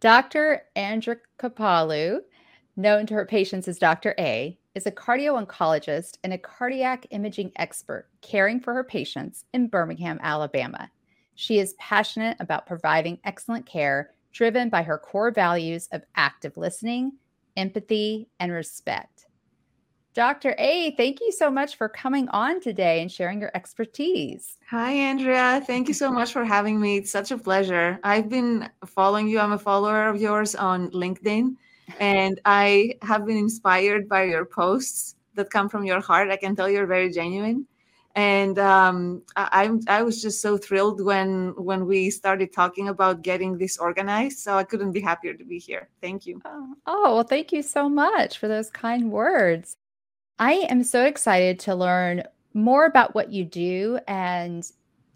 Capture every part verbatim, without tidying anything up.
Doctor Andrikopoulou, known to her patients as Doctor A, is a cardio-oncologist and a cardiac imaging expert caring for her patients in Birmingham, Alabama. She is passionate about providing excellent care, driven by her core values of active listening, empathy, and respect. Doctor A, thank you so much for coming on today and sharing your expertise. Hi, Andrea. Thank you so much for having me. It's such a pleasure. I've been following you. I'm a follower of yours on LinkedIn, and I have been inspired by your posts that come from your heart. I can tell you're very genuine. And um, I, I was just so thrilled when, when we started talking about getting this organized. So I couldn't be happier to be here. Thank you. Oh, oh well, thank you so much for those kind words. I am so excited to learn more about what you do and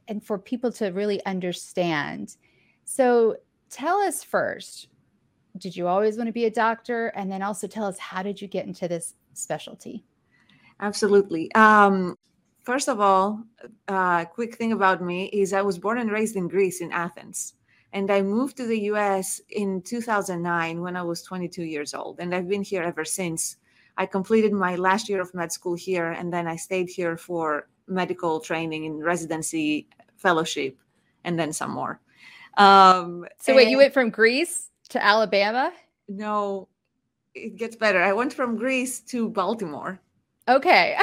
and for people to really understand. So tell us first, did you always want to be a doctor? And then also tell us, how did you get into this specialty? Absolutely. Um, first of all, a uh, quick thing about me is I was born and raised in Greece, in Athens. And I moved to the U S in two thousand nine when I was twenty-two years old. And I've been here ever since. I completed my last year of med school here, and then I stayed here for medical training and residency, fellowship, and then some more. Um, so wait, you went from Greece to Alabama? No, it gets better. I went from Greece to Baltimore. Okay.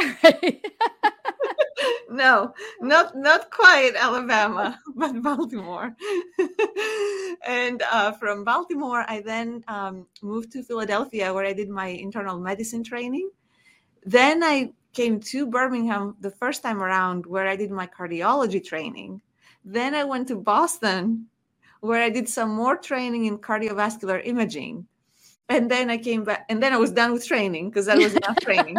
No, not not quite Alabama, but Baltimore. And uh, from Baltimore, I then um, moved to Philadelphia, where I did my internal medicine training. Then I came to Birmingham the first time around, where I did my cardiology training. Then I went to Boston, where I did some more training in cardiovascular imaging. And then I came back, and then I was done with training because that was enough training.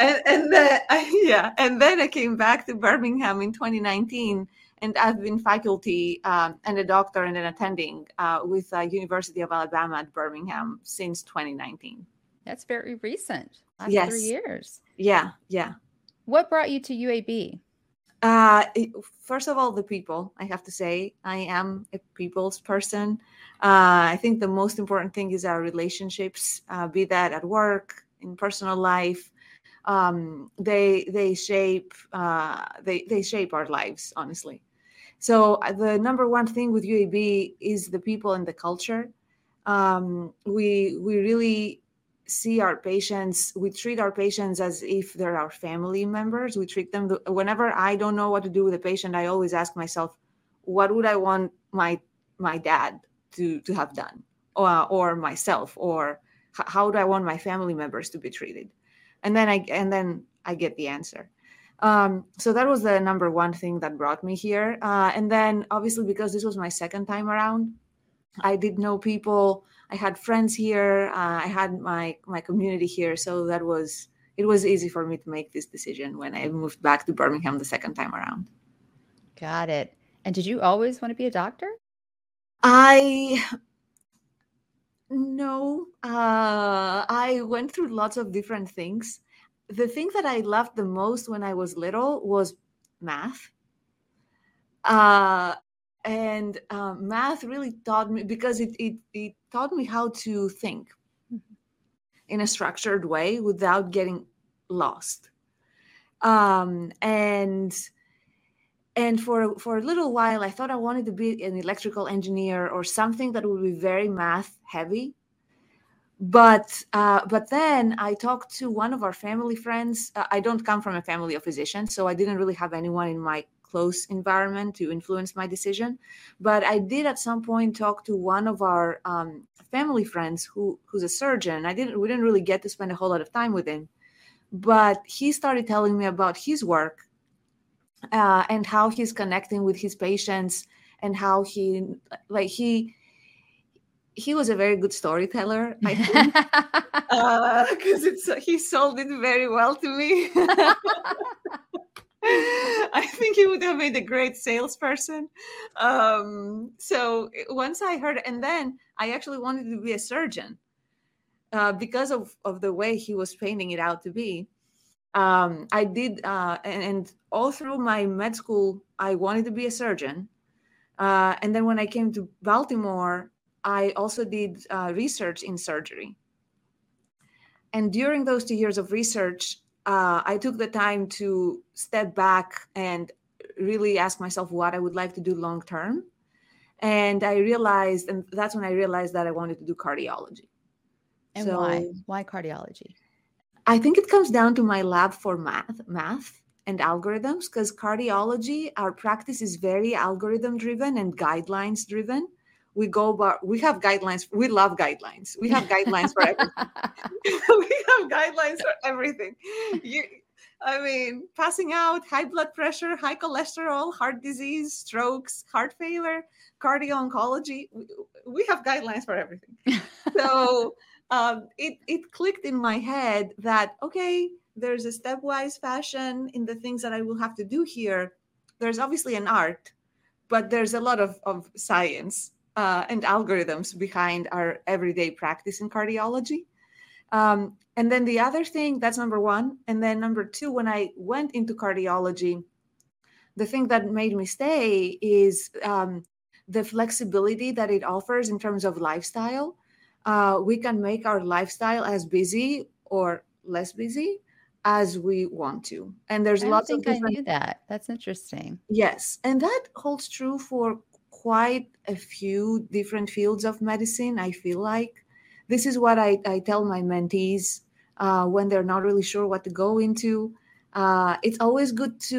And, and then, yeah, and then I came back to Birmingham in twenty nineteen, and I've been faculty um, and a doctor and an attending uh, with the uh, University of Alabama at Birmingham since twenty nineteen. That's very recent. Last yes. three years. Yeah, yeah. What brought you to U A B? Uh, first of all, the people, I have to say. I am a people's person. Uh, I think the most important thing is our relationships, uh, be that at work, in personal life. Um, they they shape uh, they they shape our lives, honestly. So the number one thing with U A B is the people and the culture. Um, we we really see our patients. We treat our patients as if they're our family members. We treat them the, whenever I don't know what to do with a patient, I always ask myself, what would I want my my dad to to have done, or, or myself, or h- how do I want my family members to be treated? And then I and then I get the answer. Um, so that was the number one thing that brought me here. Uh, and then obviously, because this was my second time around, I did know people. I had friends here. Uh, I had my my community here. So that was it was easy for me to make this decision when I moved back to Birmingham the second time around. Got it. And did you always want to be a doctor? I. No, uh, I went through lots of different things. The thing that I loved the most when I was little was math. Uh, and uh, math really taught me, because it, it, it taught me how to think mm-hmm. in a structured way without getting lost. Um, and And for, for a little while, I thought I wanted to be an electrical engineer or something that would be very math heavy. But uh, but then I talked to one of our family friends. Uh, I don't come from a family of physicians, so I didn't really have anyone in my close environment to influence my decision. But I did at some point talk to one of our um, family friends who who's a surgeon. I didn't we didn't really get to spend a whole lot of time with him, but he started telling me about his work. Uh, and how he's connecting with his patients, and how he like he he was a very good storyteller, I think, because uh, it's he sold it very well to me. I think he would have made a great salesperson. Um, so once I heard, and then I actually wanted to be a surgeon uh, because of, of the way he was painting it out to be. Um, I did, uh, and, and all through my med school, I wanted to be a surgeon. Uh, and then when I came to Baltimore, I also did uh, research in surgery. And during those two years of research, Uh, I took the time to step back and really ask myself what I would like to do long term. And I realized, and that's when I realized that I wanted to do cardiology. And so, why? Why cardiology? I think it comes down to my lab for math, math and algorithms, because cardiology, our practice is very algorithm driven and guidelines driven. We go, bar- we have guidelines. We love guidelines. We have guidelines for everything. We have guidelines for everything. You, I mean, passing out, high blood pressure, high cholesterol, heart disease, strokes, heart failure, cardio-oncology. We, we have guidelines for everything. So um, it, it clicked in my head that, okay, there's a stepwise fashion in the things that I will have to do here. There's obviously an art, but there's a lot of, of science Uh, and algorithms behind our everyday practice in cardiology. Um, and then the other thing, that's number one. And then number two, when I went into cardiology, the thing that made me stay is um, the flexibility that it offers in terms of lifestyle. Uh, we can make our lifestyle as busy or less busy as we want to. And there's I lots of different... I think I knew that. That's interesting. Yes. And that holds true for quite a few different fields of medicine, I feel like. This is what I, I tell my mentees uh, when they're not really sure what to go into. Uh, it's always good to,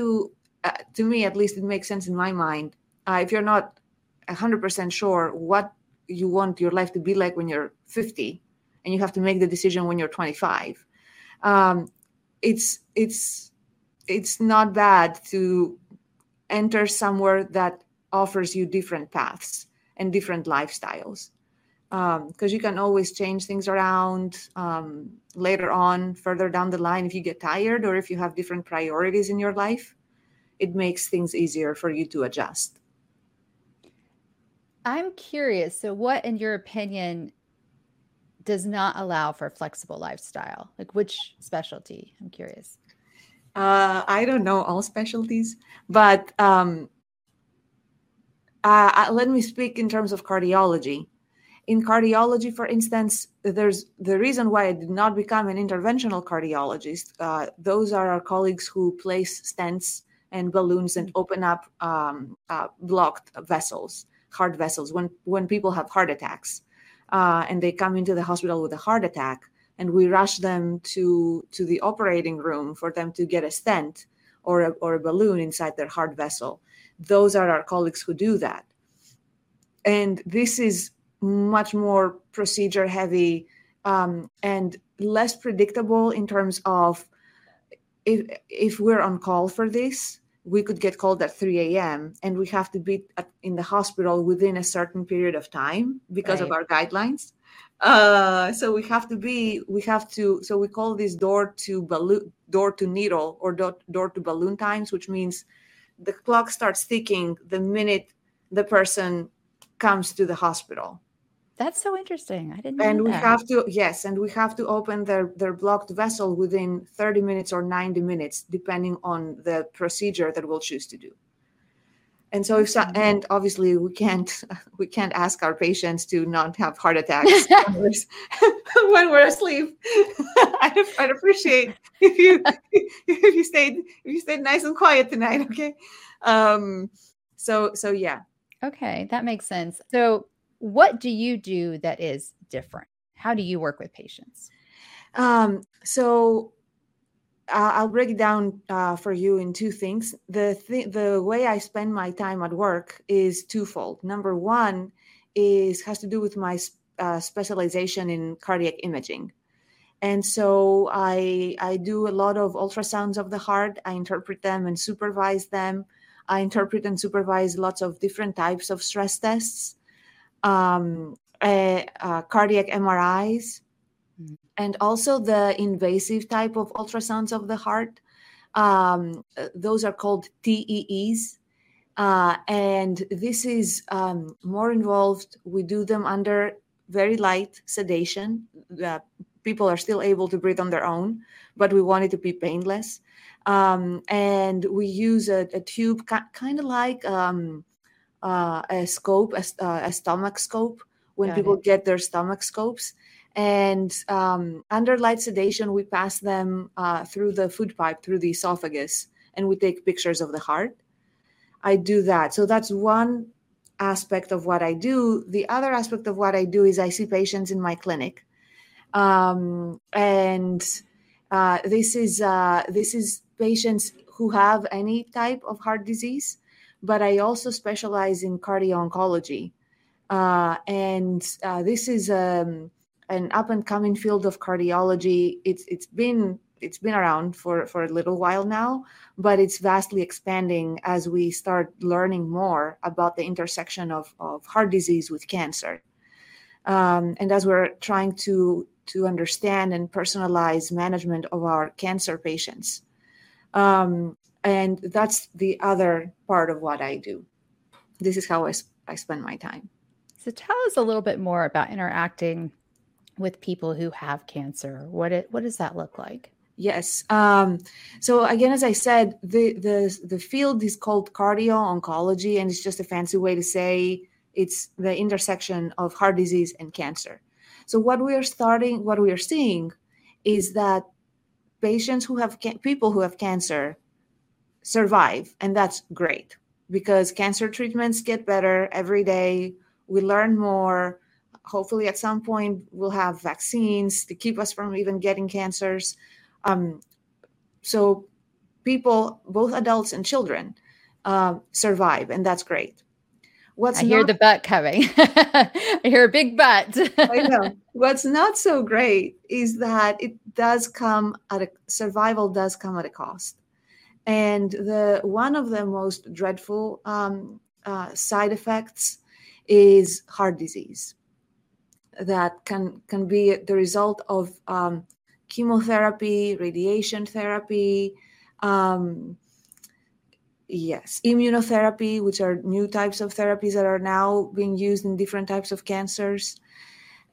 uh, to me at least, it makes sense in my mind, uh, if you're not one hundred percent sure what you want your life to be like when you're fifty and you have to make the decision when you're twenty-five, um, it's it's it's not bad to enter somewhere that offers you different paths and different lifestyles, um, because you can always change things around um, later on, further down the line, if you get tired or if you have different priorities in your life. It makes things easier for you to adjust. I'm curious. So what, in your opinion, does not allow for a flexible lifestyle? Like which specialty? I'm curious. Uh, I don't know all specialties, but um, Uh, let me speak in terms of cardiology. In cardiology, for instance, there's the reason why I did not become an interventional cardiologist. Uh, those are our colleagues who place stents and balloons and open up um, uh, blocked vessels, heart vessels, when, when people have heart attacks. Uh, and they come into the hospital with a heart attack, and we rush them to, to the operating room for them to get a stent or a, or a balloon inside their heart vessel. Those are our colleagues who do that. And this is much more procedure heavy um, and less predictable in terms of if, if we're on call for this, we could get called at three a.m. and we have to be at, in the hospital within a certain period of time because right. of our guidelines. Uh, so we have to be, we have to, so we call this door to balloon, door to needle or door, door to balloon times, which means the clock starts ticking the minute the person comes to the hospital. That's so interesting. I didn't know And we that. have to, yes, and we have to open their, their blocked vessel within thirty minutes or ninety minutes, depending on the procedure that we'll choose to do. And so, if so, and obviously we can't, we can't ask our patients to not have heart attacks when we're asleep. I'd, I'd appreciate if you, if you stayed, if you stayed nice and quiet tonight. Okay. Um, so, so yeah. Okay. That makes sense. So what do you do that is different? How do you work with patients? Um, so I'll break it down uh, for you in two things. The th- the way I spend my time at work is twofold. Number one is has to do with my uh, specialization in cardiac imaging. And so I I do a lot of ultrasounds of the heart. I interpret them and supervise them. I interpret and supervise lots of different types of stress tests. Um, uh, uh, cardiac M R Is, mm-hmm. and also the invasive type of ultrasounds of the heart. Um, those are called T E Es. Uh, and this is um, more involved. We do them under very light sedation. Uh, people are still able to breathe on their own, but we want it to be painless. Um, and we use a, a tube ca- kind of like um, uh, a scope, a, a stomach scope, when Got people it. Get their stomach scopes. And um, under light sedation, we pass them uh, through the food pipe, through the esophagus, and we take pictures of the heart. I do that. So that's one aspect of what I do. The other aspect of what I do is I see patients in my clinic. Um, and uh, this is uh, this is patients who have any type of heart disease, but I also specialize in cardio-oncology. Uh, and uh, this is um, an up-and-coming field of cardiology. It's it's been it's been around for, for a little while now, but it's vastly expanding as we start learning more about the intersection of, of heart disease with cancer. Um, and as we're trying to, to understand and personalize management of our cancer patients. Um, and that's the other part of what I do. This is how I, sp- I spend my time. So tell us a little bit more about interacting with people who have cancer. What it, what does that look like? Yes. Um, so again, as I said, the, the, the field is called cardio-oncology, and it's just a fancy way to say it's the intersection of heart disease and cancer. So what we are starting, what we are seeing is that patients who have, can- people who have cancer survive, and that's great because cancer treatments get better every day. We learn more. Hopefully at some point we'll have vaccines to keep us from even getting cancers. Um, so people, both adults and children, uh, survive, and that's great. What's I not- hear the butt coming. I hear a big butt. I know. What's not so great is that it does come at a survival does come at a cost, and the one of the most dreadful um, uh, side effects is heart disease that can can be the result of Um, chemotherapy, radiation therapy, um, yes, immunotherapy, which are new types of therapies that are now being used in different types of cancers.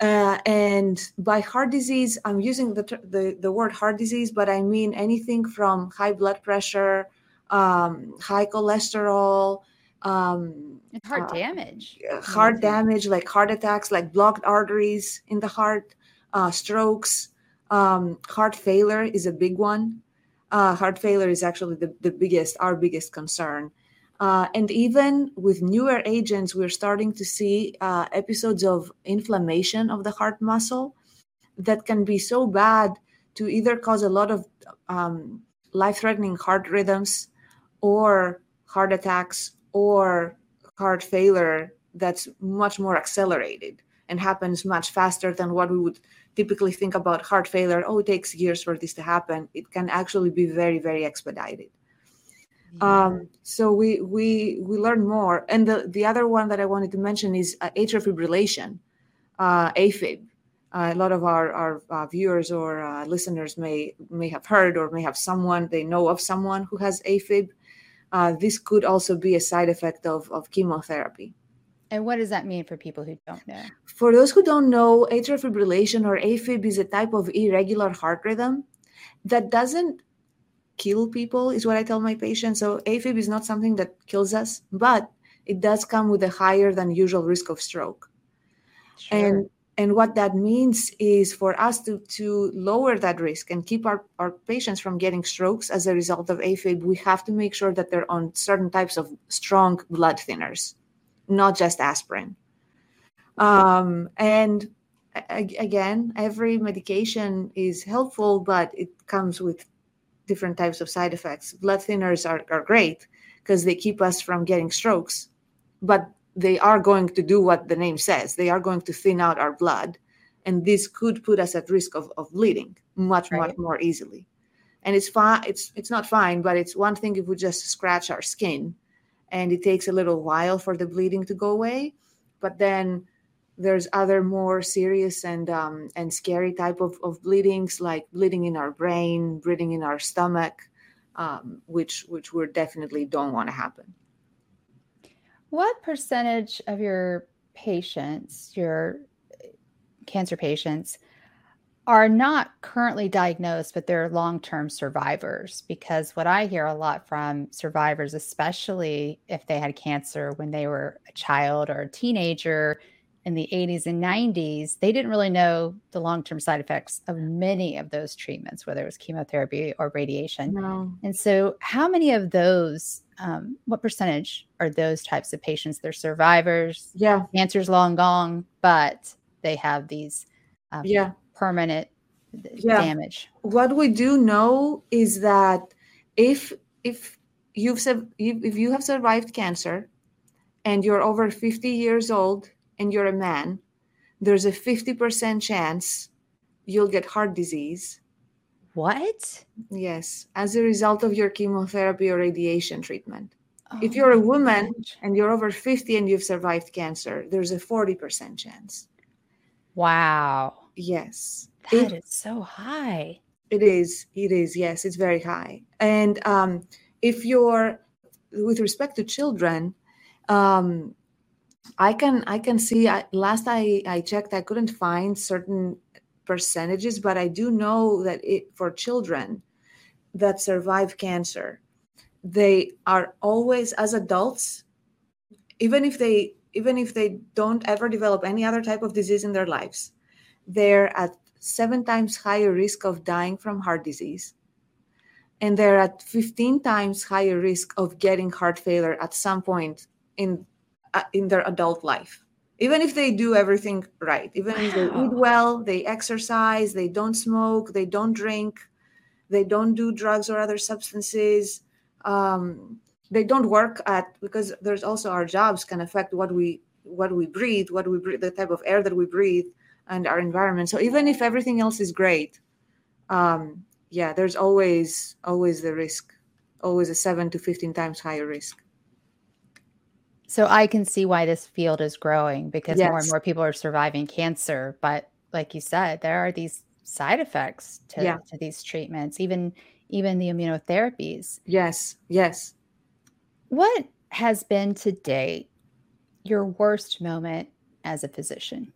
Uh, and by heart disease, I'm using the, the, the word heart disease, but I mean anything from high blood pressure, um, high cholesterol, um, and heart uh, damage, heart damage, like heart attacks, like blocked arteries in the heart, uh, strokes. Um, heart failure is a big one. Uh, heart failure is actually the, the biggest, our biggest concern. Uh, and even with newer agents, we're starting to see uh, episodes of inflammation of the heart muscle that can be so bad to either cause a lot of um, life-threatening heart rhythms or heart attacks or heart failure that's much more accelerated and happens much faster than what we would typically think about heart failure. Oh, it takes years for this to happen. It can actually be very, very expedited. Yeah. Um, so we we we learn more. And the, the other one that I wanted to mention is uh, atrial fibrillation, uh, AFib. Uh, a lot of our, our uh, viewers or uh, listeners may, may have heard or may have someone, they know of someone who has AFib. Uh, this could also be a side effect of, of chemotherapy. And what does that mean for people who don't know? For those who don't know, atrial fibrillation or AFib is a type of irregular heart rhythm that doesn't kill people, is what I tell my patients. So AFib is not something that kills us, but it does come with a higher than usual risk of stroke. Sure. And and what that means is for us to, to lower that risk and keep our, our patients from getting strokes as a result of AFib, we have to make sure that they're on certain types of strong blood thinners, not just aspirin. Um, and a- again, every medication is helpful, but it comes with different types of side effects. Blood thinners are, are great because they keep us from getting strokes, but they are going to do what the name says. They are going to thin out our blood, and this could put us at risk of, of bleeding much, right. much more easily. And it's fine. It's it's not fine, but it's one thing if we just scratch our skin, and it takes a little while for the bleeding to go away. But then there's other more serious and um, and scary type of, of bleedings, like bleeding in our brain, bleeding in our stomach, um, which which we definitely don't want to happen. What percentage of your patients, your cancer patients, are not currently diagnosed, but they're long-term survivors? Because what I hear a lot from survivors, especially if they had cancer when they were a child or a teenager in the eighties and nineties, they didn't really know the long-term side effects of many of those treatments, whether it was chemotherapy or radiation. No. And so how many of those, um, what percentage are those types of patients? They're survivors. Yeah. Cancer's long gone, but they have these um, yeah. permanent yeah. damage. What we do know is that if, if you've, if you have survived cancer and you're over fifty years old, and you're a man, there's a fifty percent chance you'll get heart disease. What? Yes, as a result of your chemotherapy or radiation treatment. Oh, if you're a woman and you're over fifty and you've survived cancer, there's a forty percent chance. Wow. Yes. That it, is so high. It is. It is. Yes, it's very high. And um, if you're, with respect to children, um, I can I can see, I, last I, I checked, I couldn't find certain percentages, but I do know that it, for children that survive cancer, they are always, as adults, even if they even if they don't ever develop any other type of disease in their lives, they're at seven times higher risk of dying from heart disease. And they're at fifteen times higher risk of getting heart failure at some point in in their adult life, even if they do everything right, even wow. if they eat well, they exercise, they don't smoke, they don't drink, they don't do drugs or other substances. Um, they don't work at, because there's also our jobs can affect what we, what we breathe, what we breathe, the type of air that we breathe and our environment. So even if everything else is great, um, yeah, there's always, always the risk, always a seven to fifteen times higher risk. So I can see why this field is growing, because yes. more and more people are surviving cancer. But like you said, there are these side effects to, yeah. to these treatments, even even the immunotherapies. Yes, yes. What has been to date your worst moment as a physician?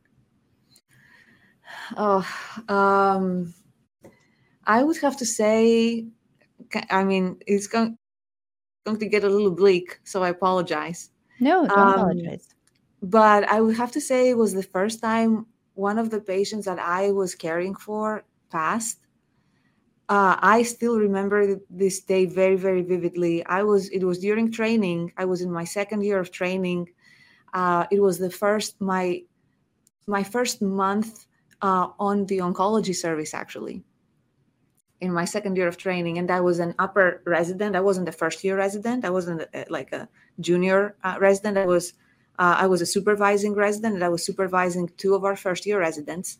Oh, um, I would have to say, I mean, it's going, going to get a little bleak, so I apologize. No, don't um, apologize. But I would have to say it was the first time one of the patients that I was caring for passed. Uh, I still remember this day very, very vividly. I was, it was during training. I was in my second year of training. Uh, it was the first, my, my first month uh, on the oncology service, actually, in my second year of training. And I was an upper resident. I wasn't a first year resident. I wasn't a, like a junior uh, resident. I was, uh, I was a supervising resident, and I was supervising two of our first year residents.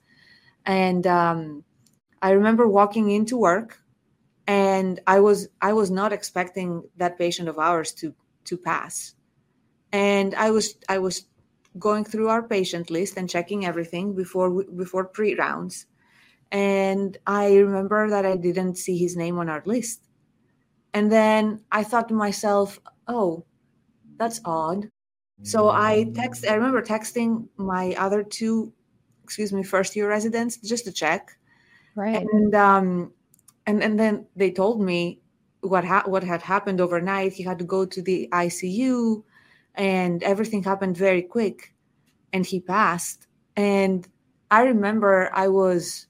And um, I remember walking into work, and I was, I was not expecting that patient of ours to, to pass. And I was, I was going through our patient list and checking everything before, before pre-rounds. And I remember that I didn't see his name on our list. And then I thought to myself, oh, that's odd. So I text, I remember texting my other two, excuse me, first year residents just to check. Right. And, um, and, and then they told me what, ha- what had happened overnight. He had to go to the I C U, and everything happened very quick, and he passed. And I remember I was,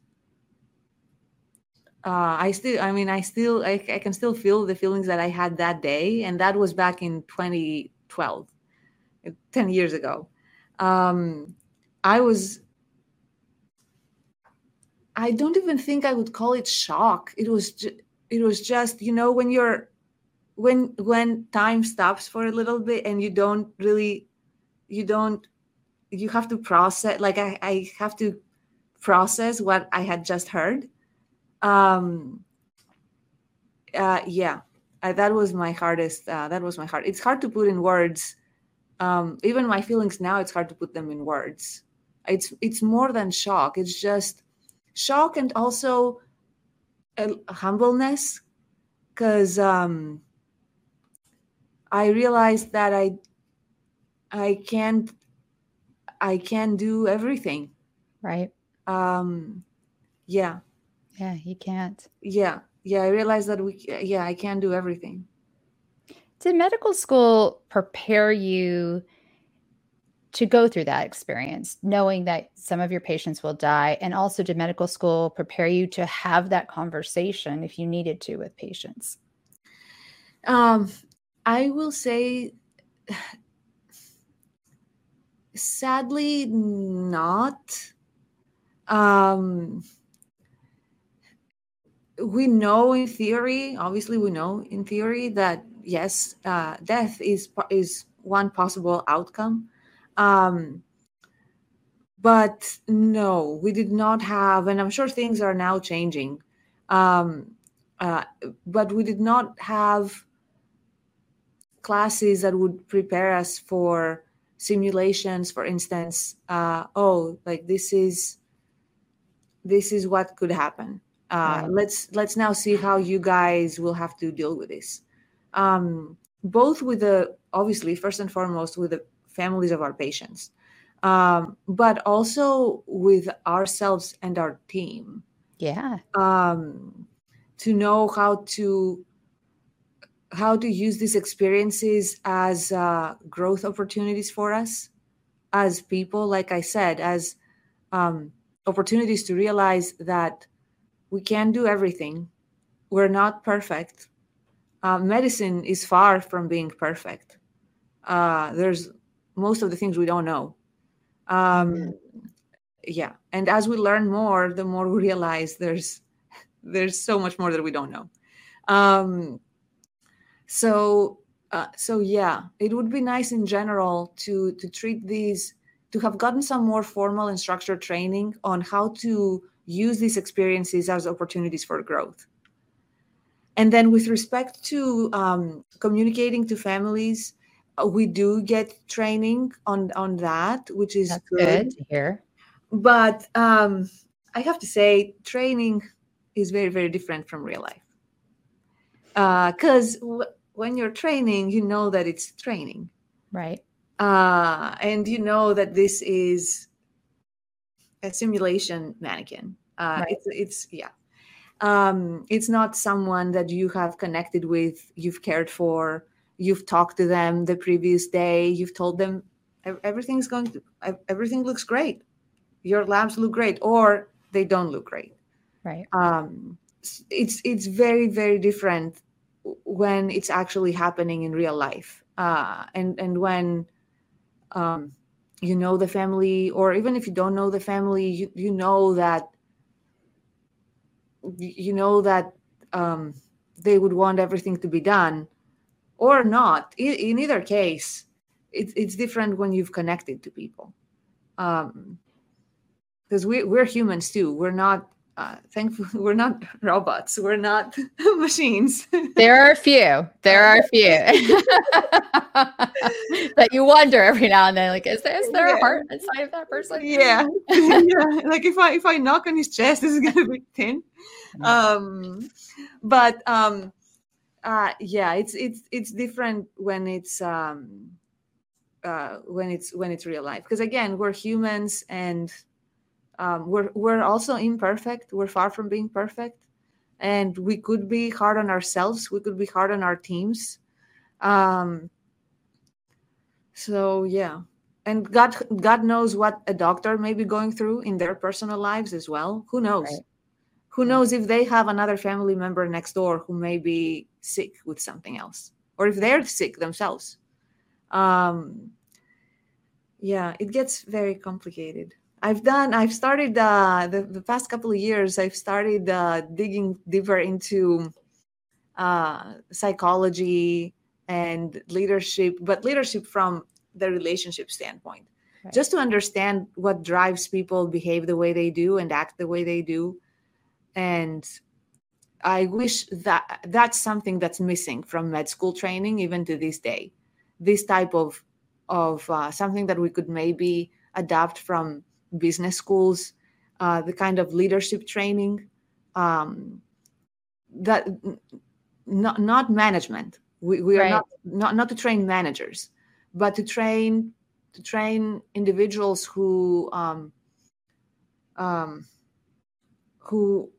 Uh, I still, I mean, I still, I, I can still feel the feelings that I had that day. And that was back in twenty twelve, ten years ago. Um, I was, I don't even think I would call it shock. It was, ju- it was just, you know, when you're, when, when time stops for a little bit and you don't really, you don't, you have to process, like I, I have to process what I had just heard. Um, uh, yeah, I, that was my hardest, uh, that was my hard, it's hard to put in words. Um, even my feelings now, it's hard to put them in words. It's it's more than shock. It's just shock and also a humbleness, because um, I realized that I I can't I can't do everything. Right. Um, yeah. Yeah, you can't. Yeah. Yeah, I realized that we, yeah, I can't do everything. Did medical school prepare you to go through that experience, knowing that some of your patients will die? And also, did medical school prepare you to have that conversation if you needed to with patients? Um, I will say, sadly, not. Um, we know in theory, obviously we know in theory that yes, uh, death is is one possible outcome. Um, but no, we did not have, and I'm sure things are now changing, um, uh, but we did not have classes that would prepare us for simulations, for instance, uh, oh, like this is, this is what could happen. Uh, right. Let's let's now see how you guys will have to deal with this. Um, both with the, obviously, first and foremost, with the families of our patients, um, but also with ourselves and our team. Yeah. Um, to know how to how to use these experiences as uh, growth opportunities for us as people, like I said, as um, opportunities to realize that we can't do everything. We're not perfect. Uh, medicine is far from being perfect. Uh, there's most of the things we don't know. Um, yeah. And as we learn more, the more we realize there's there's so much more that we don't know. Um, so, uh, so yeah, it would be nice in general to to treat these, to have gotten some more formal and structured training on how to use these experiences as opportunities for growth. And then with respect to um, communicating to families, we do get training on, on that, which is That's good. good to hear. But um, I have to say, training is very, very different from real life. Because uh, w- when you're training, you know that it's training. Right. Uh, and you know that this is a simulation mannequin. Uh, right. It's, it's yeah. Um, it's not someone that you have connected with, you've cared for, you've talked to them the previous day, you've told them everything's going to, everything looks great. Your labs look great, or they don't look great. Right. Um, it's, it's very, very different when it's actually happening in real life. Uh, and, and when, um, you know, the family, or even if you don't know the family, you, you know that, you know that um, they would want everything to be done or not. In, in either case, it, it's different when you've connected to people. Um, because we, we're humans too. We're not, uh, thankfully, we're not robots. We're not machines. There are a few. There are a few. That you wonder every now and then, like, is there, is there yeah. a heart inside of that person? Yeah. yeah. Like if I, if I knock on his chest, this is going to be thin. Um, but, um, uh, yeah, it's, it's, it's different when it's, um, uh, when it's, when it's real life. Cause again, we're humans and, um, we're, we're also imperfect. We're far from being perfect, and we could be hard on ourselves. We could be hard on our teams. Um, so yeah, and God, God knows what a doctor may be going through in their personal lives as well. Who knows? Right. Who knows if they have another family member next door who may be sick with something else, or if they're sick themselves. Um, yeah, it gets very complicated. I've done, I've started, uh, the, the past couple of years, I've started, uh, digging deeper into, uh, psychology and leadership, but leadership from the relationship standpoint, right. Just to understand what drives people behave the way they do and act the way they do. And I wish that that's something that's missing from med school training, even to this day, this type of, of uh, something that we could maybe adapt from business schools, uh, the kind of leadership training, um, that not not management. We, we right. are not, not not to train managers, but to train to train individuals who um, um, who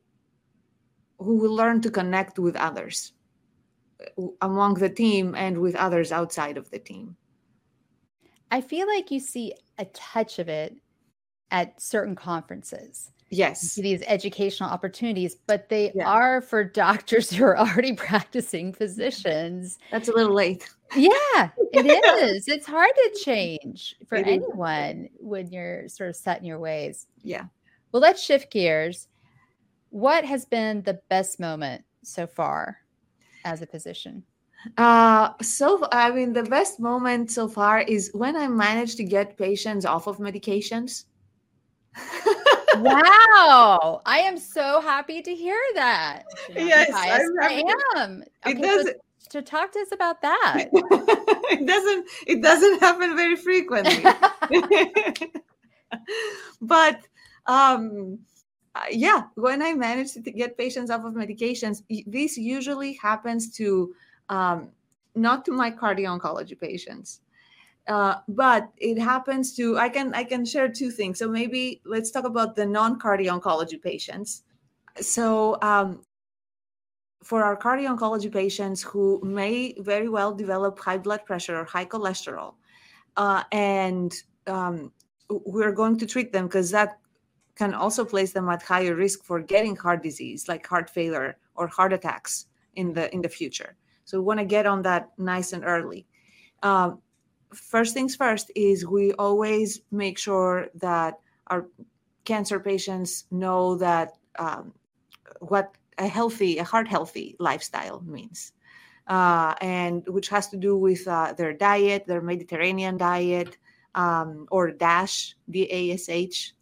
who will learn to connect with others among the team and with others outside of the team. I feel like you see a touch of it at certain conferences. Yes. These educational opportunities, but they yeah. are for doctors who are already practicing physicians. That's a little late. Yeah, it is. It's hard to change for it anyone is. When you're sort of set in your ways. Yeah. Well, let's shift gears. What has been the best moment so far as a physician? Uh, so, I mean, the best moment so far is when I managed to get patients off of medications. Wow. I am so happy to hear that. Yes, I am. Okay, it doesn't, so, so talk to us about that. It doesn't, it doesn't happen very frequently, but, um, Uh, yeah, when I manage to get patients off of medications, this usually happens to um, not to my cardio-oncology patients, uh, but it happens to I can I can share two things. So maybe let's talk about the non-cardio-oncology patients. So um, for our cardio-oncology patients who may very well develop high blood pressure or high cholesterol, uh, and um, we're going to treat them because that can also place them at higher risk for getting heart disease, like heart failure or heart attacks in the in the future. So we want to get on that nice and early. Uh, first things first is we always make sure that our cancer patients know that um, what a healthy, a heart healthy lifestyle means, uh, and which has to do with uh, their diet, their Mediterranean diet, um, or DASH, D A S H.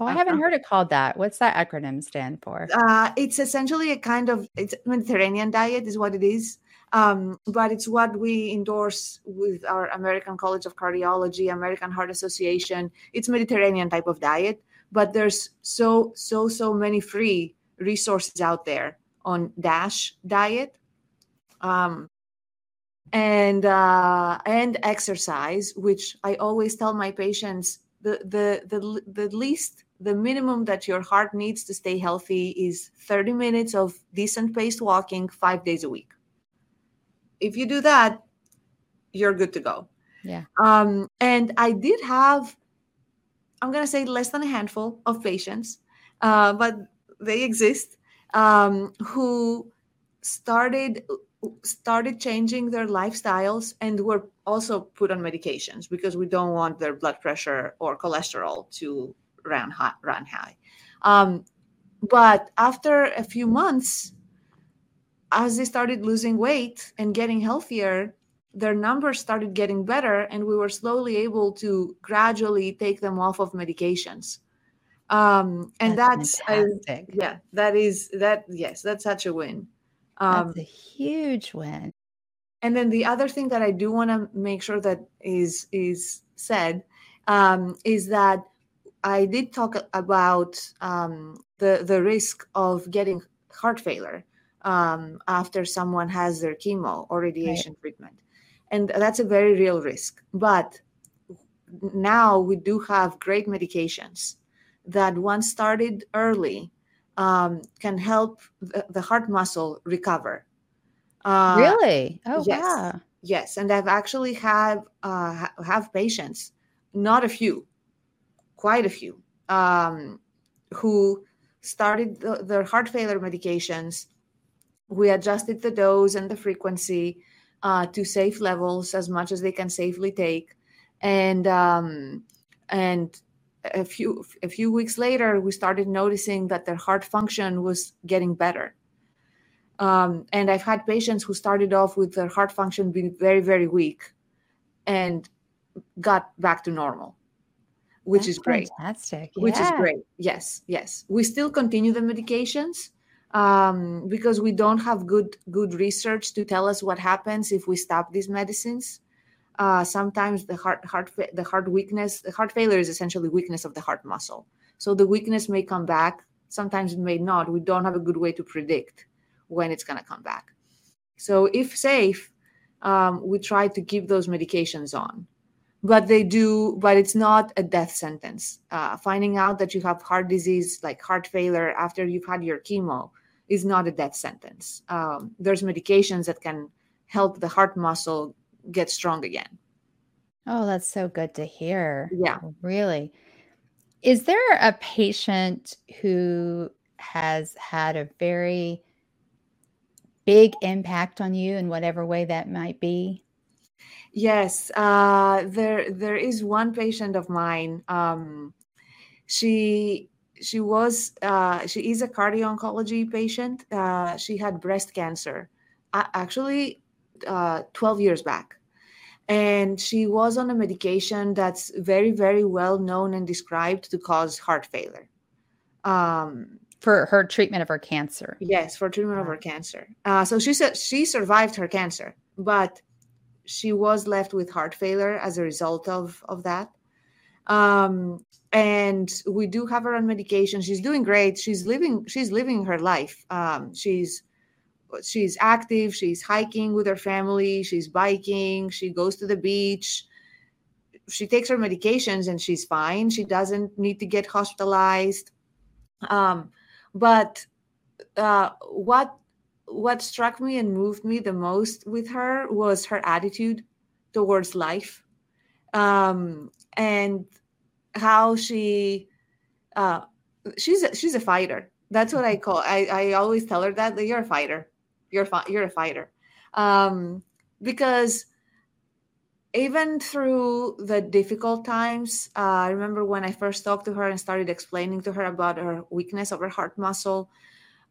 Oh, I haven't heard it called that. What's that acronym stand for? Uh, it's essentially a kind of it's Mediterranean diet is what it is. Um, but it's what we endorse with our American College of Cardiology, American Heart Association. It's Mediterranean type of diet. But there's so, so, so many free resources out there on DASH diet um, and uh, and exercise, which I always tell my patients, the the the the least the minimum that your heart needs to stay healthy is thirty minutes of decent paced walking five days a week. If you do that, you're good to go. Yeah. Um, and I did have, I'm going to say less than a handful of patients, uh, but they exist, um, who started started changing their lifestyles and were also put on medications because we don't want their blood pressure or cholesterol to run high. Run high. Um, but after a few months, as they started losing weight and getting healthier, their numbers started getting better, and we were slowly able to gradually take them off of medications. Um, and that's, that's fantastic. I, yeah, that is that. Yes, that's such a win. Um, that's a huge win. And then the other thing that I do want to make sure that is is said um, is that I did talk about um, the the risk of getting heart failure um, after someone has their chemo or radiation right. treatment, and that's a very real risk. But now we do have great medications that, once started early, Um, can help the, the heart muscle recover. Uh, really? Oh, yes. Wow. Yes, and I've actually have uh, have patients, not a few, quite a few, um, who started the, their heart failure medications. We adjusted the dose and the frequency uh, to safe levels, as much as they can safely take, and um, and. A few a few weeks later, we started noticing that their heart function was getting better. Um, and I've had patients who started off with their heart function being very, very weak and got back to normal, which That's is great. Fantastic. Yeah. Which is great. Yes, yes. We still continue the medications um, because we don't have good good research to tell us what happens if we stop these medicines. Uh, sometimes the heart, heart, the heart weakness, the heart failure is essentially weakness of the heart muscle. So the weakness may come back. Sometimes it may not. We don't have a good way to predict when it's going to come back. So if safe, um, we try to keep those medications on, but they do, but it's not a death sentence. Uh, finding out that you have heart disease, like heart failure after you've had your chemo is not a death sentence. Um, there's medications that can help the heart muscle get strong again. Oh, that's so good to hear. Yeah. Really. Is there a patient who has had a very big impact on you in whatever way that might be? Yes. Uh, there, there is one patient of mine. Um, she, she was, uh, she is a cardio-oncology patient. Uh, she had breast cancer, uh, actually uh, twelve years back. And she was on a medication that's very, very well known and described to cause heart failure. Um, for her treatment of her cancer. Yes, for treatment of her cancer. Uh, so she said she survived her cancer, but she was left with heart failure as a result of, of that. Um, and we do have her on medication. She's doing great. She's living, she's living her life. Um, she's, She's active. She's hiking with her family. She's biking. She goes to the beach. She takes her medications and she's fine. She doesn't need to get hospitalized. Um, but uh, what what struck me and moved me the most with her was her attitude towards life, um, and how she uh, she's a, she's a fighter. That's what I call. I I always tell her that, that you're a fighter. You're you're a fighter, um, because even through the difficult times, uh, I remember when I first talked to her and started explaining to her about her weakness of her heart muscle.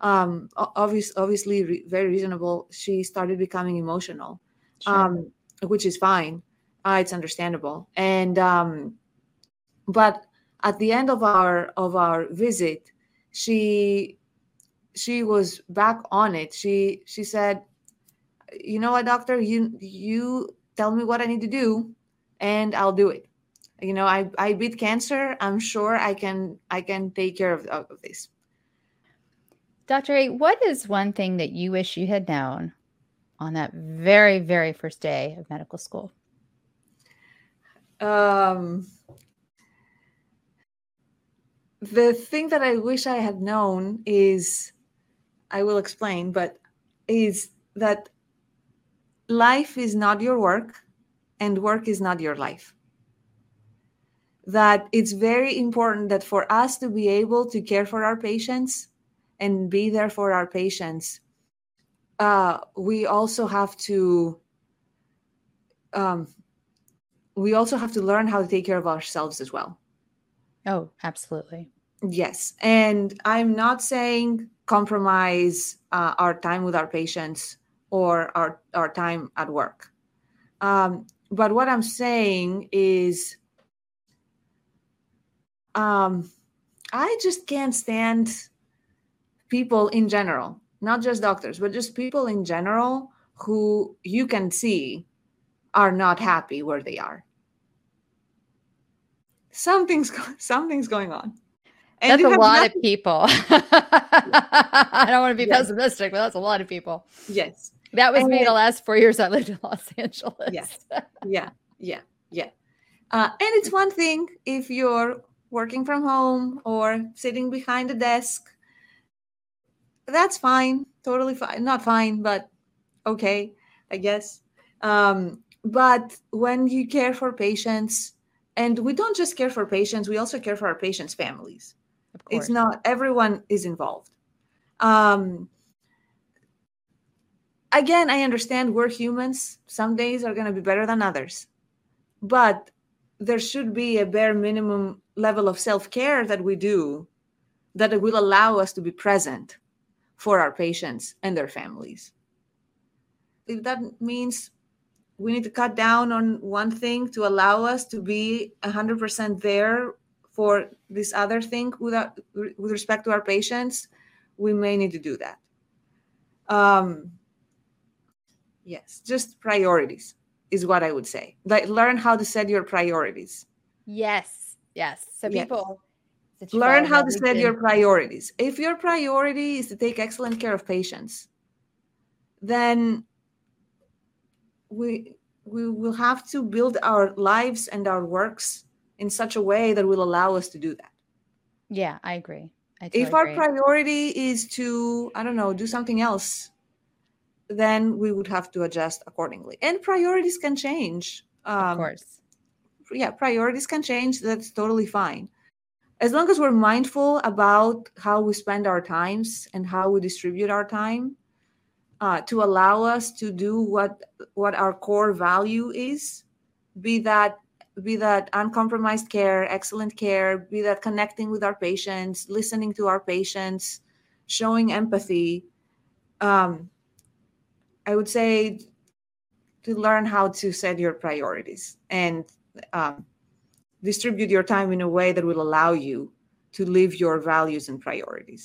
Um, obvious, obviously, re- very reasonable. She started becoming emotional, sure. um, which is fine. Uh, it's understandable. And um, but at the end of our of our visit, she. She was back on it. She she said, you know what, doctor, you you tell me what I need to do and I'll do it. You know, I, I beat cancer. I'm sure I can I can take care of, of this. Doctor A, what is one thing that you wish you had known on that very, very first day of medical school? Um, the thing that I wish I had known is I will explain, but is that life is not your work and work is not your life. That it's very important that for us to be able to care for our patients and be there for our patients, uh, we also have to um, we also have to learn how to take care of ourselves as well. Oh, absolutely. Yes. And I'm not saying compromise uh, our time with our patients or our, our time at work. Um, but what I'm saying is um, I just can't stand people in general, not just doctors, but just people in general who you can see are not happy where they are. Something's something's going on. And that's a lot nothing- of people. I don't want to be yes. pessimistic, but that's a lot of people. Yes. That was and me then- the last four years I lived in Los Angeles. Yes. Yeah. Yeah. Yeah. Uh, and it's one thing if you're working from home or sitting behind a desk. That's fine. Totally fine. Not fine, but okay, I guess. Um, but when you care for patients, and we don't just care for patients, we also care for our patients' families. Of course. It's not, everyone is involved. Um, again, I understand we're humans. Some days are going to be better than others. But there should be a bare minimum level of self-care that we do that will allow us to be present for our patients and their families. If that means we need to cut down on one thing to allow us to be one hundred percent there for this other thing without, with respect to our patients, we may need to do that. Um, yes, just priorities. is what I would say. Like, learn how to set your priorities. Yes. Yes. So people yes. learn how to set your priorities. If your priority is to take excellent care of patients, then we we will have to build our lives and our works in such a way that will allow us to do that. Yeah, I agree. I totally if our agree. priority is to, I don't know, do something else, then we would have to adjust accordingly. And priorities can change. Um, of course. Yeah, priorities can change. That's totally fine. As long as we're mindful about how we spend our times and how we distribute our time, Uh, to allow us to do what what our core value is, be that be that uncompromised care, excellent care, be that connecting with our patients, listening to our patients, showing empathy. Um, I would say to learn how to set your priorities and um, distribute your time in a way that will allow you to live your values and priorities.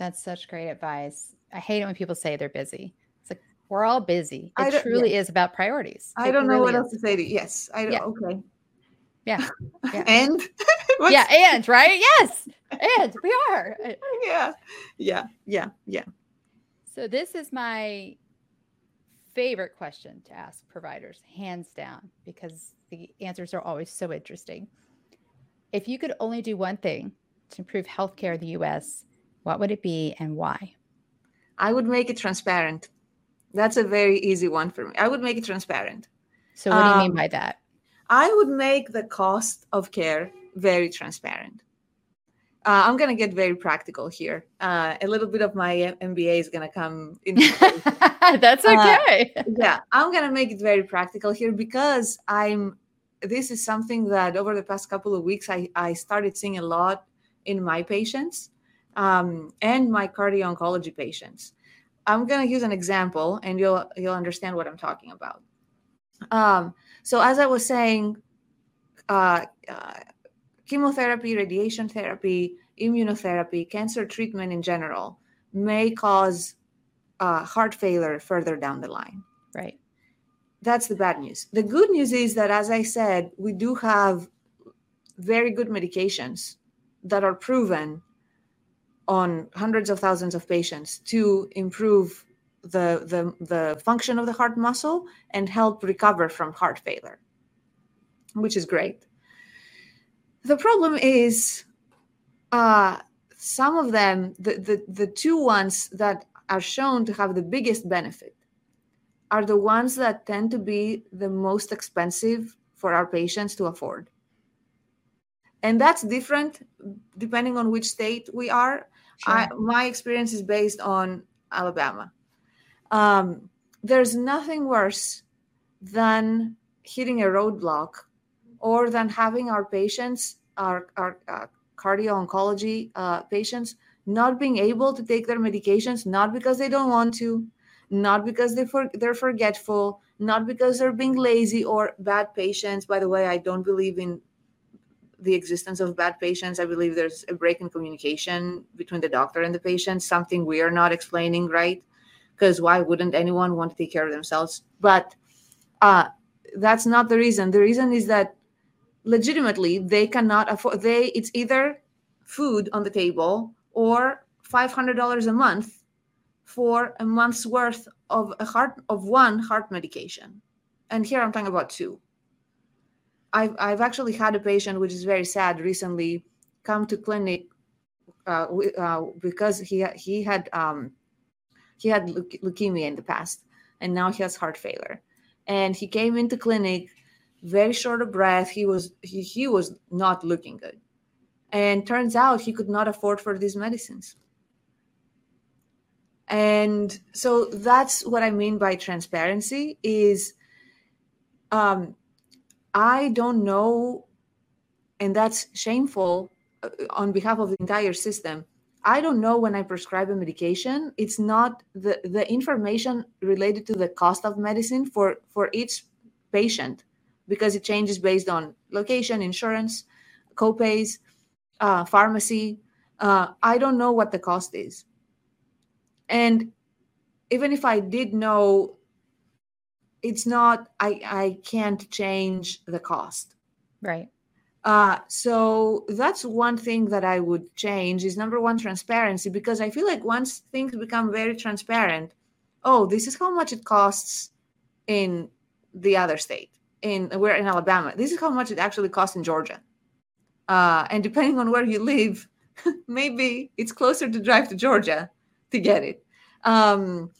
That's such great advice. I hate it when people say they're busy. It's like, we're all busy. It truly yeah. is about priorities. I it don't know really what else is. to say to you. Yes. I don't. Yeah. Okay. Yeah. yeah. And? yeah. And, right? Yes. And we are. Yeah. Yeah. Yeah. Yeah. So this is my favorite question to ask providers, hands down, because the answers are always so interesting. If you could only do one thing to improve healthcare in the U S, what would it be and why? I would make it transparent. That's a very easy one for me. I would make it transparent. So what do you um, mean by that? I would make the cost of care very transparent. Uh, I'm going to get very practical here. Uh, a little bit of my M B A is going to come in. That's okay. Uh, yeah, I'm going to make it very practical here because I'm. This is something that over the past couple of weeks, I, I started seeing a lot in my patients. Um, and my cardio-oncology patients. I'm going to use an example, and you'll you'll understand what I'm talking about. Um, so as I was saying, uh, uh, chemotherapy, radiation therapy, immunotherapy, cancer treatment in general may cause uh, heart failure further down the line. Right. That's the bad news. The good news is that, as I said, we do have very good medications that are proven on hundreds of thousands of patients to improve the, the the function of the heart muscle and help recover from heart failure, which is great. The problem is uh, some of them, the, the, the two ones that are shown to have the biggest benefit are the ones that tend to be the most expensive for our patients to afford. And that's different depending on which state we are. Sure. I, my experience is based on Alabama. Um, there's nothing worse than hitting a roadblock or than having our patients, our, our uh, cardio-oncology uh, patients, not being able to take their medications, not because they don't want to, not because they for, they're forgetful, not because they're being lazy or bad patients. By the way, I don't believe in the existence of bad patients. I believe there's a break in communication between the doctor and the patient, something we are not explaining, right? Because why wouldn't anyone want to take care of themselves? But uh, that's not the reason. The reason is that legitimately they cannot afford, they it's either food on the table or five hundred dollars a month for a month's worth of a heart of one heart medication. And here I'm talking about two. I've, I've actually had a patient, which is very sad, recently come to clinic uh, w- uh, because he he had um, he had leu- leukemia in the past, and now he has heart failure. And he came into clinic very short of breath. He was he, he was not looking good, and turns out he could not afford for these medicines. And so that's what I mean by transparency is. Um, I don't know, and that's shameful uh, on behalf of the entire system. I don't know when I prescribe a medication. It's not the, the information related to the cost of medicine for, for each patient, because it changes based on location, insurance, copays, uh, pharmacy. Uh, I don't know what the cost is. And even if I did know it's not, I, I can't change the cost. Right. Uh, so that's one thing that I would change is number one, transparency, because I feel like once things become very transparent, oh, this is how much it costs in the other state. In we're in Alabama. This is how much it actually costs in Georgia. Uh, and depending on where you live, maybe it's closer to drive to Georgia to get it. Um,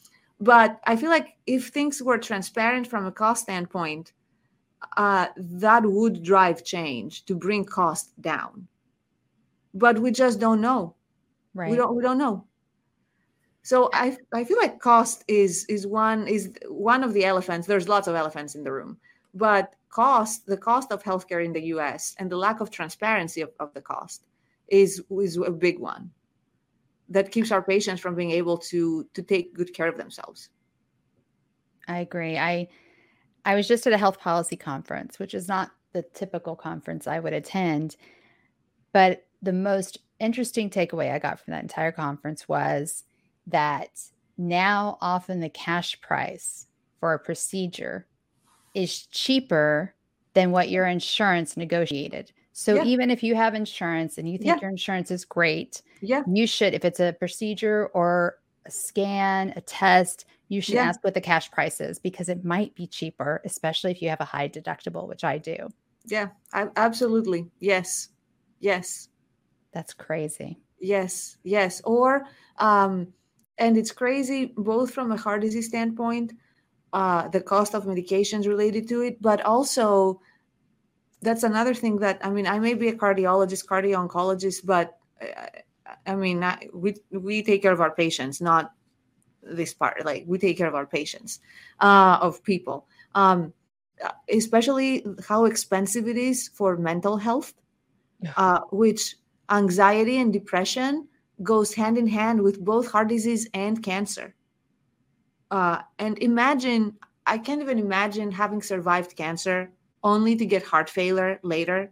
but I feel like if things were transparent from a cost standpoint, uh, that would drive change to bring costs down. But we just don't know. Right. We don't. We don't know. So I I feel like cost is is one is one of the elephants. There's lots of elephants in the room, but cost the cost of healthcare in the U S and the lack of transparency of, of the cost is is a big one that keeps our patients from being able to to take good care of themselves. I agree. I I was just at a health policy conference, which is not the typical conference I would attend, but the most interesting takeaway I got from that entire conference was that now often the cash price for a procedure is cheaper than what your insurance negotiated. So yeah. even if you have insurance and you think yeah. your insurance is great, yeah. you should, if it's a procedure or a scan, a test, you should yeah. ask what the cash price is because it might be cheaper, especially if you have a high deductible, which I do. Yeah, I, absolutely. Yes. Yes. That's crazy. Yes. Yes. Or, um, and it's crazy, both from a heart disease standpoint, uh, the cost of medications related to it, but also that's another thing that, I mean, I may be a cardiologist, cardio-oncologist, but I, I mean, I, we, we take care of our patients, not this part, like we take care of our patients, uh, of people, um, especially how expensive it is for mental health, yeah. uh, which anxiety and depression goes hand in hand with both heart disease and cancer. Uh, and imagine, I can't even imagine having survived cancer only to get heart failure later.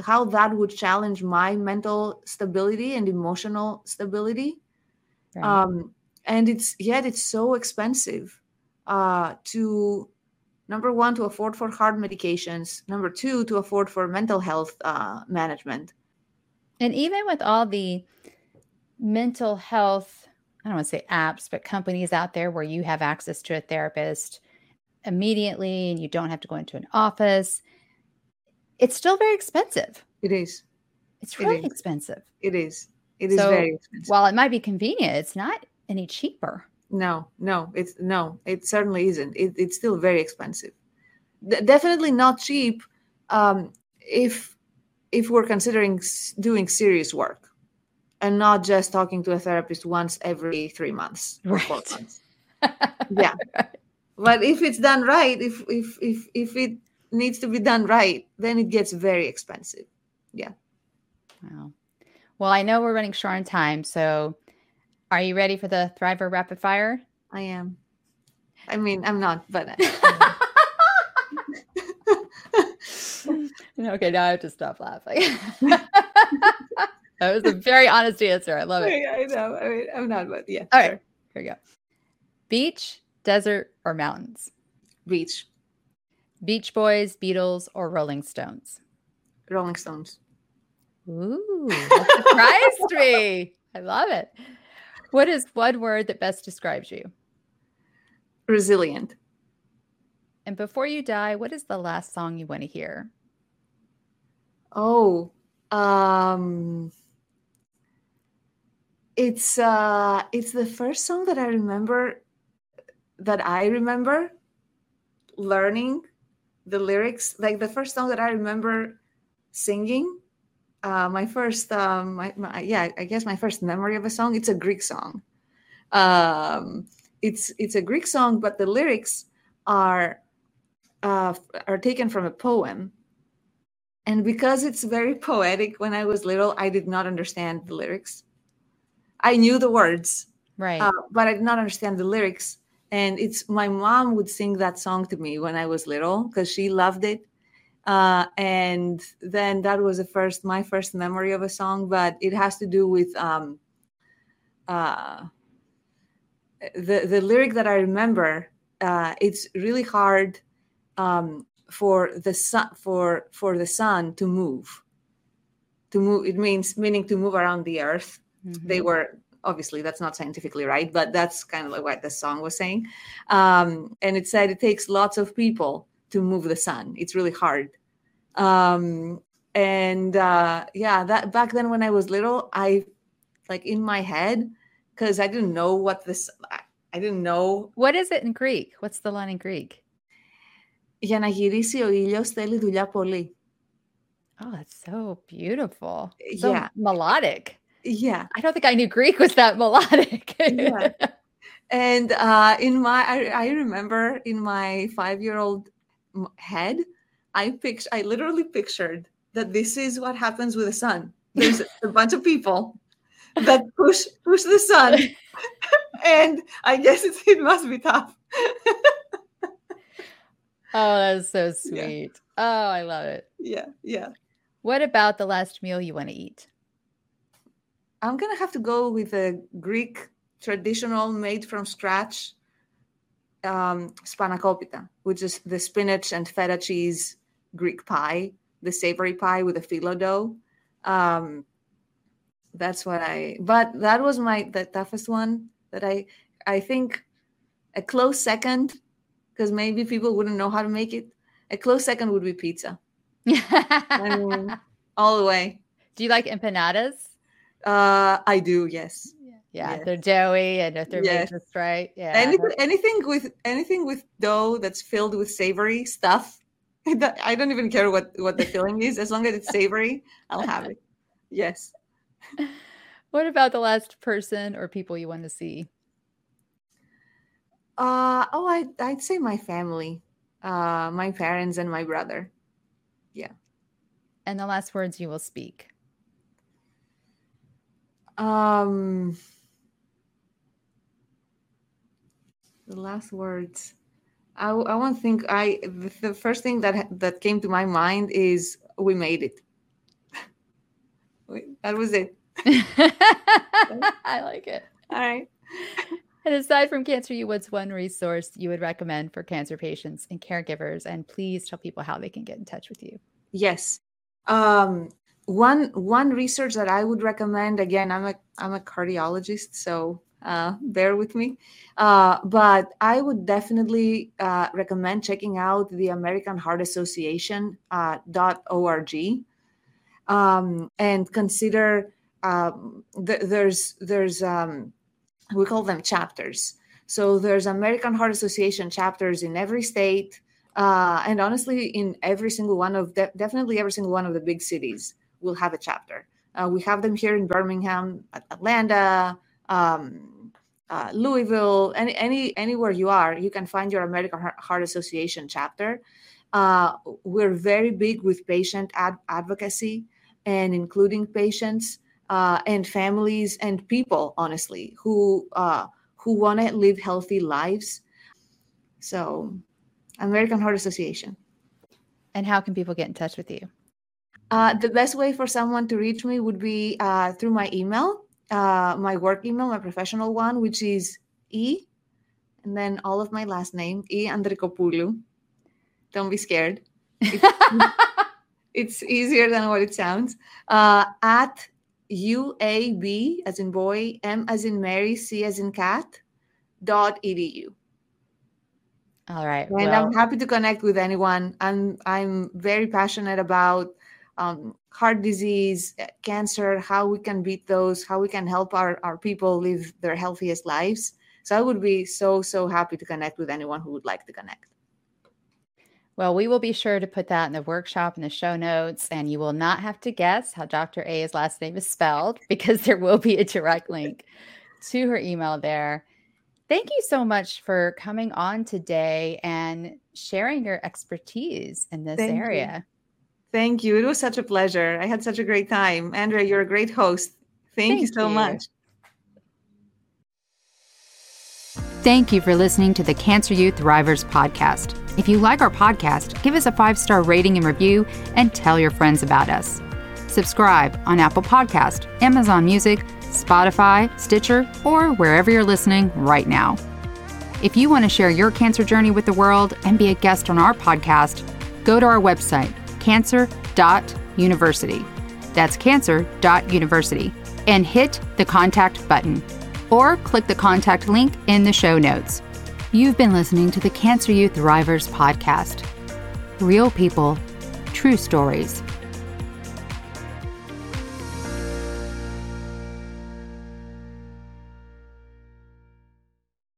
How that would challenge my mental stability and emotional stability. Right. Um, and it's, yet it's so expensive uh, to, number one, to afford for heart medications. Number two, to afford for mental health uh, management. And even with all the mental health, I don't want to say apps, but companies out there where you have access to a therapist immediately and you don't have to go into an office, it's still very expensive. It is. It's really it is. expensive. It is. It is so, very expensive. While it might be convenient, it's not any cheaper. No, no, it's no, it certainly isn't. It, it's still very expensive. D- definitely not cheap. Um, if if we're considering doing serious work and not just talking to a therapist once every three months or right. four months. Yeah. Right. But if it's done right, if, if, if, if it needs to be done right, then it gets very expensive. Yeah. Wow. Well, I know we're running short on time. So are you ready for the Thriver Rapid Fire? I am. I mean, I'm not, but. I Okay, now I have to stop laughing. That was a very honest answer. I love it. I know. I mean, I'm not, but yeah. All right. Here we go. Beach, desert, or mountains? Beach. Beach Boys, Beatles, or Rolling Stones? Rolling Stones. Ooh, that surprised me. I love it. What is one word that best describes you? Resilient. And before you die, what is the last song you want to hear? Oh, um, it's uh, it's the first song that I remember that I remember learning the lyrics. Like the first song that I remember singing, uh, my first, um, my, my, yeah, I guess my first memory of a song. It's a Greek song. Um, it's it's a Greek song, but the lyrics are uh, are taken from a poem. And because it's very poetic, when I was little, I did not understand the lyrics. I knew the words, right? Uh, but I did not understand the lyrics. And it's my mom would sing that song to me when I was little because she loved it. Uh, and then that was the first, my first memory of a song. But it has to do with um, uh, the the lyric that I remember uh, it's really hard um, for the sun for for the sun to move. To move, it means meaning to move around the Earth. Mm-hmm. They were obviously that's not scientifically right, but that's kind of like what the song was saying. Um, and it said it takes lots of people to move the sun. It's really hard. Um, and uh, yeah, that back then when I was little, I like in my head because I didn't know what this. I, I didn't know. What is it in Greek? What's the line in Greek? Για να γυρίσει ο ήλιος θέλει δουλειά πολύ. Oh, that's so beautiful. So yeah. Melodic. Yeah. I don't think I knew Greek was that melodic. Yeah. And uh, in my, I, I remember in my five-year-old head, I pict- I literally pictured that this is what happens with the sun. There's a bunch of people that push push the sun. And I guess it, it must be tough. Oh, that's so sweet. Yeah. Oh, I love it. Yeah, yeah. What about the last meal you want to eat? I'm going to have to go with a Greek traditional made from scratch um, spanakopita, which is the spinach and feta cheese Greek pie, the savory pie with a phyllo dough. Um, that's what I, but that was my, the toughest one that I, I think a close second because maybe people wouldn't know how to make it. A close second would be pizza. I mean, all the way. Do you like empanadas? Uh, I do, yes. Yeah, yeah yes. They're doughy and if they're yes. made just right. Yeah. Anything, anything with anything with dough that's filled with savory stuff. I don't even care what, what the filling is. As long as it's savory, I'll have it. Yes. What about the last person or people you want to see? Uh, oh, I, I'd say my family, uh, my parents and my brother. Yeah. And the last words you will speak. Um, the last words I, I won't think I, the first thing that, that came to my mind is we made it. That was it. I like it. All right. And aside from Cancer U, what's one resource you would recommend for cancer patients and caregivers? And please tell people how they can get in touch with you. Yes. Um, one one research that I would recommend, again, I'm a I'm a cardiologist, so uh, bear with me. Uh, but I would definitely uh, recommend checking out the American Heart Association uh, .org um, and consider um, th- there's there's um, we call them chapters. So there's American Heart Association chapters in every state, uh, and honestly, in every single one of de- definitely every single one of the big cities will have a chapter. Uh, we have them here in Birmingham, Atlanta, um, uh, Louisville, any any anywhere you are, you can find your American Heart Association chapter. Uh, we're very big with patient ad- advocacy and including patients. Uh, and families and people, honestly, who uh, who want to live healthy lives. So, American Heart Association. And how can people get in touch with you? Uh, the best way for someone to reach me would be uh, through my email, uh, my work email, my professional one, which is E, and then all of my last name, E Andrikopoulou. Don't be scared. It's, it's easier than what it sounds. Uh, at U A B as in boy, M as in Mary, C as in cat, dot edu. All right. And well, I'm happy to connect with anyone. I'm I'm very passionate about um, heart disease, cancer, how we can beat those, how we can help our, our people live their healthiest lives. So I would be so, so happy to connect with anyone who would like to connect. Well, we will be sure to put that in the workshop and the show notes, and you will not have to guess how Doctor A's last name is spelled because there will be a direct link to her email there. Thank you so much for coming on today and sharing your expertise in this Thank area. You. Thank you. It was such a pleasure. I had such a great time. Andrea, you're a great host. Thank, Thank you so you. much. Thank you for listening to the Cancer U Thrivers podcast. If you like our podcast, give us a five-star rating and review and tell your friends about us. Subscribe on Apple Podcasts, Amazon Music, Spotify, Stitcher, or wherever you're listening right now. If you want to share your cancer journey with the world and be a guest on our podcast, go to our website, cancer dot university. That's cancer dot university. And hit the contact button, or click the contact link in the show notes. You've been listening to the Cancer U Thrivers podcast. Real people, true stories.